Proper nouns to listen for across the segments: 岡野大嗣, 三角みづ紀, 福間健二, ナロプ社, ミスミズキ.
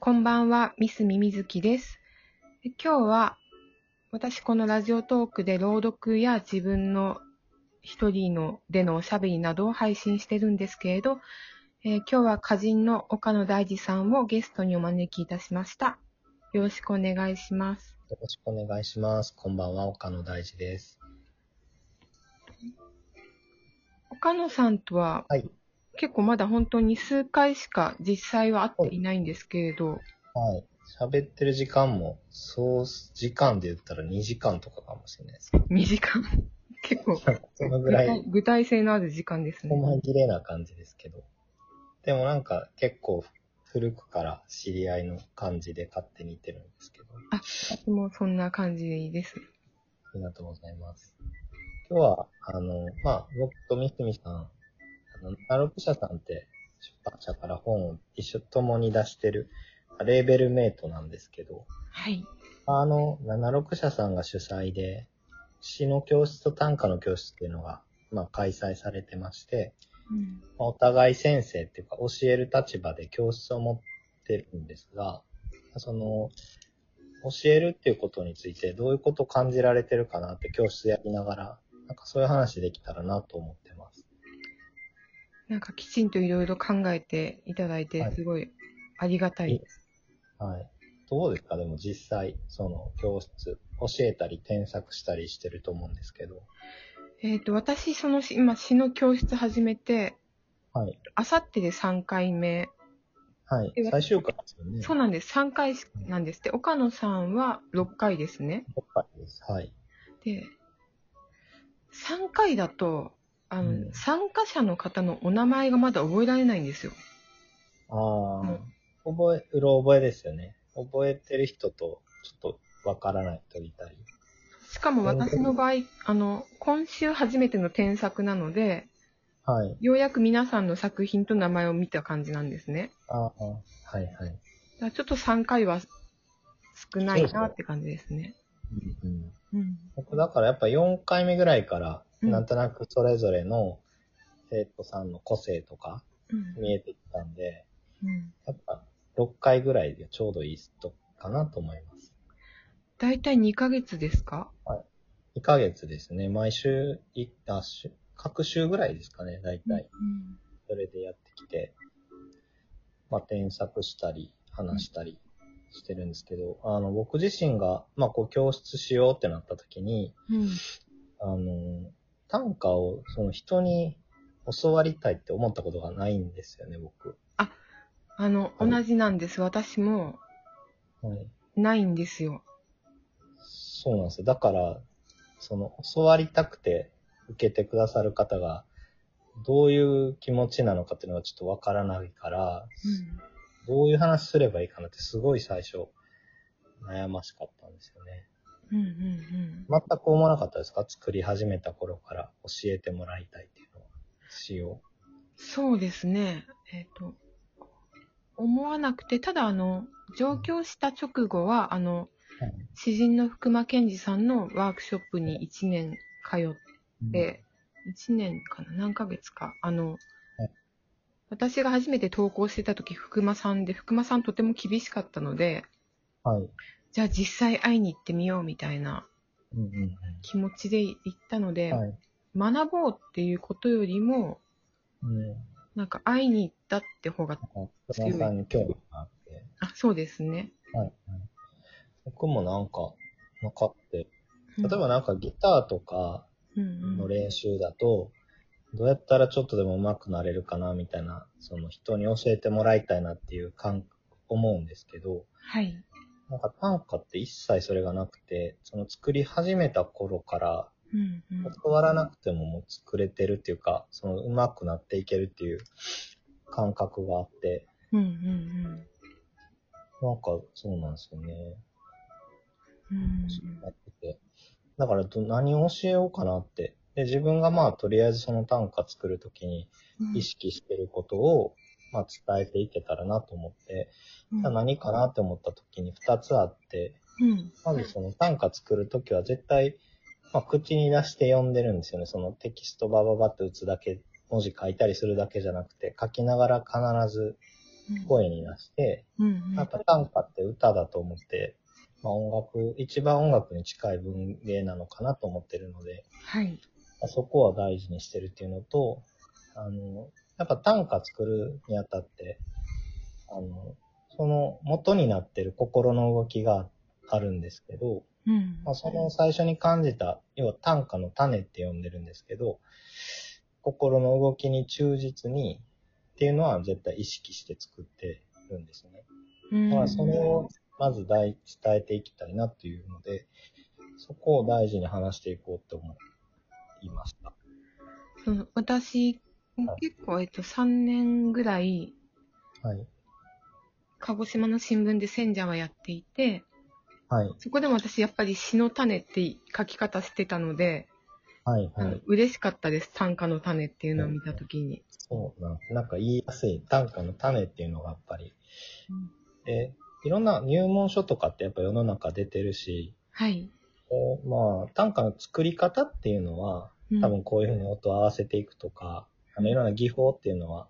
こんばんは、ミスミミズキです。今日は私このラジオトークで朗読や自分の一人のでのおしゃべりなどを配信してるんですけれど、今日は歌人の岡野大嗣さんをゲストにお招きいたしました。よろしくお願いします。よろしくお願いします。こんばんは、岡野大嗣です。岡野さんとは、はい、結構まだ本当に数回しか実際は会っていないんですけれど、はい、喋ってる時間も時間で言ったら2時間とかかもしれないです。2時間結構そのぐらい具体性のある時間ですね。細切れな感じですけど、でもなんか結構古くから知り合いの感じで勝手に言ってるんですけど、あ、私もそんな感じです。ありがとうございます。今日は僕と三角さん、ナロプ社さんって出版社から本を一緒共に出してるレーベルメイトなんですけど、はい。ナロプ社さんが主催で詩の教室と短歌の教室っていうのが、開催されてまして、うん、お互い先生っていうか教える立場で教室を持ってるんですが、その教えるっていうことについてどういうことを感じられてるかなって教室やりながらなんかそういう話できたらなと思ってます。なんかきちんといろいろ考えていただいてすごいありがたいです。はい。はい、どうですか？でも実際その教室教えたり添削したりしてると思うんですけど。私その今詩の教室始めて、はい。あさってで3回目。はい。最終回ですよね。そうなんです。3回なんですって。岡野さんは6回ですね。6回です。はい。で、3回だと、参加者の方のお名前がまだ覚えられないんですよ。うろ覚えですよね。覚えてる人と、ちょっとわからない人いたり。しかも私の場合、今週初めての添削なので、はい。ようやく皆さんの作品と名前を見た感じなんですね。はいはい。だからちょっと3回は少ないなって感じですね。うんうんうん、僕だからやっぱ4回目ぐらいから、なんとなくそれぞれの生徒さんの個性とか見えてきたんで、やっぱ6回ぐらいでちょうどいいかなと思います。だいたい2ヶ月ですか？はい。2ヶ月ですね。毎週、各週ぐらいですかね、だいたい。それでやってきて、添削したり、話したりしてるんですけど、僕自身が、教室しようってなった時に、短歌をその人に教わりたいって思ったことがないんですよね、僕。同じなんです。私も、ないんですよ。そうなんですよ。だから、教わりたくて受けてくださる方が、どういう気持ちなのかっていうのがちょっとわからないから、どういう話すればいいかなってすごい最初、悩ましかったんですよね。全く思わなかったですか？作り始めた頃から教えてもらいたいっていうのは、詩を。そうですね。思わなくて、ただ上京した直後は、詩人の福間健二さんのワークショップに1年通って、1年かな、何ヶ月か、私が初めて投稿してた時、福間さんとても厳しかったので、はい。じゃあ実際会いに行ってみようみたいな気持ちで行ったので、学ぼうっていうことよりも、なんか会いに行ったって方が強い。皆さんに興味があって。あ、そうですね。はい。僕もなんか分かって、例えばなんかギターとかの練習だと、どうやったらちょっとでも上手くなれるかなみたいな、その人に教えてもらいたいなっていう思うんですけど、はい。なんか短歌って一切それがなくて、その作り始めた頃から、断らなくてももう作れてるっていうか、その上手くなっていけるっていう感覚があって、なんかそうなんですよね。だから何を教えようかなって。で、自分がとりあえずその短歌作るときに意識してることを、伝えていけたらなと思って、何かなって思ったときに2つあって、まずその短歌作るときは絶対、口に出して読んでるんですよね。そのテキストバババって打つだけ、文字書いたりするだけじゃなくて、書きながら必ず声に出して、やっぱ短歌って歌だと思って、まあ、一番音楽に近い文芸なのかなと思ってるので、はい、そこは大事にしてるっていうのと、やっぱ短歌作るにあたって、その元になってる心の動きがあるんですけど、まあ、その最初に感じた、要は短歌の種って呼んでるんですけど、心の動きに忠実にっていうのは絶対意識して作ってるんですね。だからそれをまず伝えていきたいなというので、そこを大事に話していこうと思いました。そう、私、結構、3年ぐらい、はい、鹿児島の新聞で選者はやっていて、はい、そこでも私やっぱり詩の種って書き方してたので、はいはい、嬉しかったです。短歌の種っていうのを見たときに。そうなんか言いやすい短歌の種っていうのがやっぱり、でいろんな入門書とかってやっぱ世の中出てるし、はい、まあ短歌の作り方っていうのは多分こういうふうに音を合わせていくとか、いろんな技法っていうのは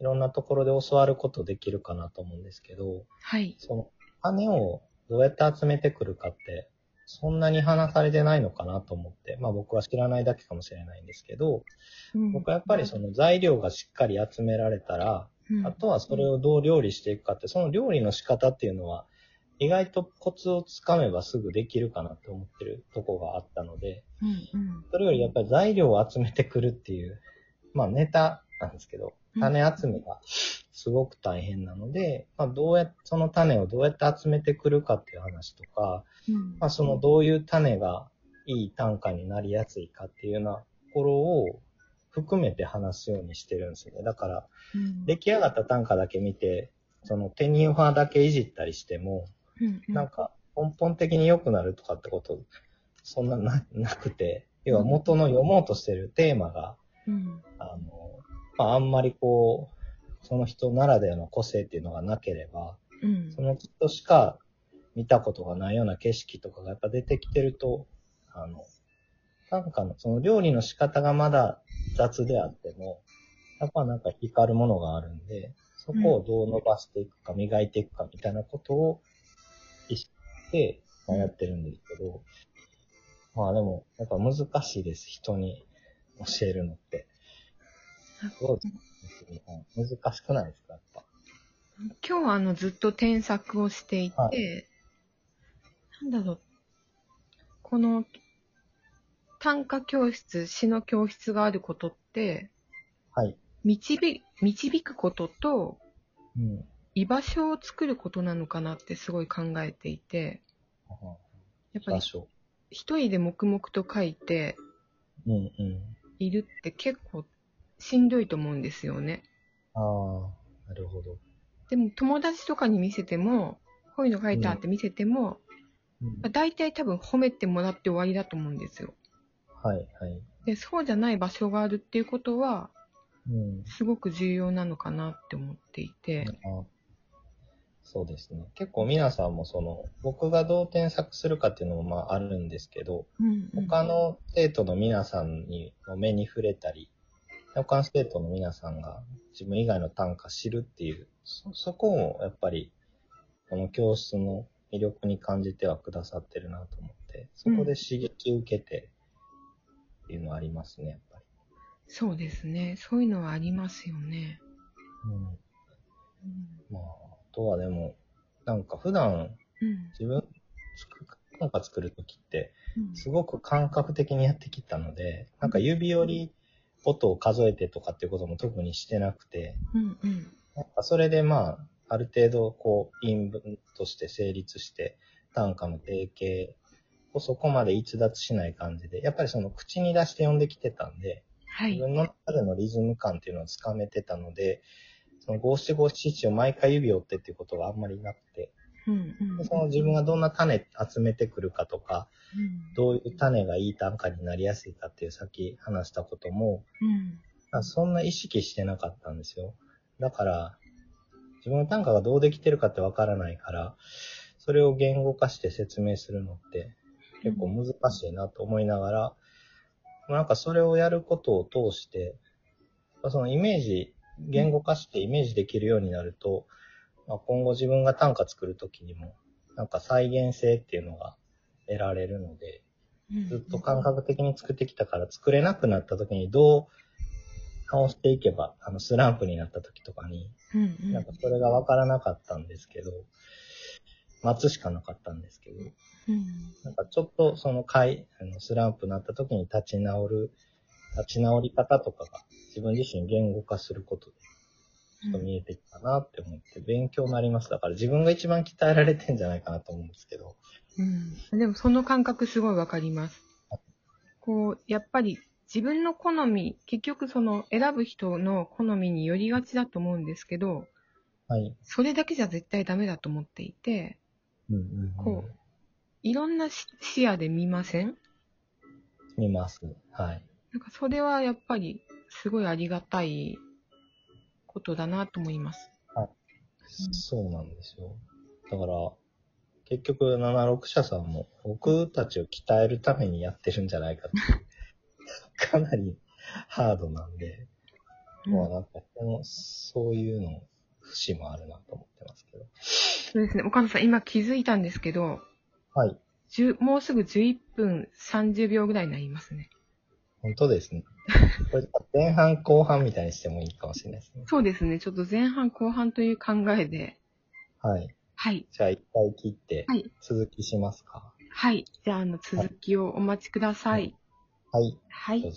いろんなところで教わることできるかなと思うんですけど、はい、その種をどうやって集めてくるかって、そんなに話されてないのかなと思って、まあ僕は知らないだけかもしれないんですけど、僕はやっぱりその材料がしっかり集められたら、あとはそれをどう料理していくかって、その料理の仕方っていうのは、意外とコツをつかめばすぐできるかなって思ってるとこがあったので、それよりやっぱり材料を集めてくるっていう、まあネタなんですけど、種集めがすごく大変なので、まあ、その種をどうやって集めてくるかっていう話とか、まあ、そのどういう種がいい短歌になりやすいかっていうようなところを含めて話すようにしてるんですね。だから、出来上がった短歌だけ見て、そのテニオファーだけいじったりしても、なんか根本的に良くなるとかってこと、そんななくて、要は元の読もうとしてるテーマが、まあ、あんまりこう、その人ならではの個性っていうのがなければ、その人しか見たことがないような景色とかがやっぱ出てきてると、なんかその料理の仕方がまだ雑であっても、やっぱなんか光るものがあるんで、そこをどう伸ばしていくか磨いていくかみたいなことを意識してやってるんですけど、まあでも、やっぱ難しいです、人に教えるのって。難しくないですか、やっぱ。今日はずっと添削をしていて、はい、なんだろう、この短歌教室、詩の教室があることって、はい、導くことと、居場所を作ることなのかなってすごい考えていて、やっぱり一人で黙々と書いているって結構、しんどいと思うんですよね。ああ、なるほど。でも友達とかに見せても、こういうの書いたって見せても、大体多分褒めてもらって終わりだと思うんですよ。はいはい。で、そうじゃない場所があるっていうことは、すごく重要なのかなって思っていて。そうですね。結構皆さんも僕がどう添削するかっていうのもまああるんですけど、他の生徒の皆さんの目に触れたり、他の生徒の皆さんが自分以外の短歌知るっていう、そこをやっぱりこの教室の魅力に感じてはくださってるなと思って、そこで刺激を受けてっていうのはありますね、やっぱり。そうですね、そういうのはありますよね。まあ、あとはでもなんか普段自分短歌作るときってすごく感覚的にやってきたので、なんか指折り音を数えてとかっていうことも特にしてなくて、なんかそれでまあある程度こう韻文として成立して短歌の定型をそこまで逸脱しない感じで、やっぱりその口に出して読んできてたんで、はい、自分の中でのリズム感っていうのをつかめてたので、その五七五七七を毎回指折ってっていうことがあんまりなくて、でその自分がどんな種集めてくるかとか、どういう種がいい短歌になりやすいかっていうさっき話したことも、そんな意識してなかったんですよ。だから自分の短歌がどうできてるかってわからないから、それを言語化して説明するのって結構難しいなと思いながら、なんかそれをやることを通して、そのイメージ言語化してイメージできるようになると、まあ、今後自分が短歌作るときにも、なんか再現性っていうのが得られるので、ずっと感覚的に作ってきたから、作れなくなったときにどう直していけば、スランプになったときとかに、なんかそれが分からなかったんですけど、待つしかなかったんですけど、なんかちょっとそのスランプになったときに立ち直り方とかが自分自身言語化することで、ちょっと見えてきたなって思って、勉強になります。だから自分が一番鍛えられてんじゃないかなと思うんですけど。でもその感覚すごいわかります。こう、やっぱり自分の好み、結局その選ぶ人の好みによりがちだと思うんですけど、はい。それだけじゃ絶対ダメだと思っていて、こう、いろんな視野で見ません？見ます。はい。なんかそれはやっぱりすごいありがたいことだなと思います。はい、そうなんですよ。だから結局76社さんも僕たちを鍛えるためにやってるんじゃないかってかなりハードなんで、もうなんかそういうの節もあるなと思ってますけど。そうですね。岡野さん今気づいたんですけど、はい。もうすぐ11分30秒ぐらいになりますね。本当ですね。これ前半後半みたいにしてもいいかもしれないですね。そうですね。ちょっと前半後半という考えで。はい。はい。じゃあ一回切って、続きしますか。はい。じゃあ続きをお待ちください。はい。はい。はい。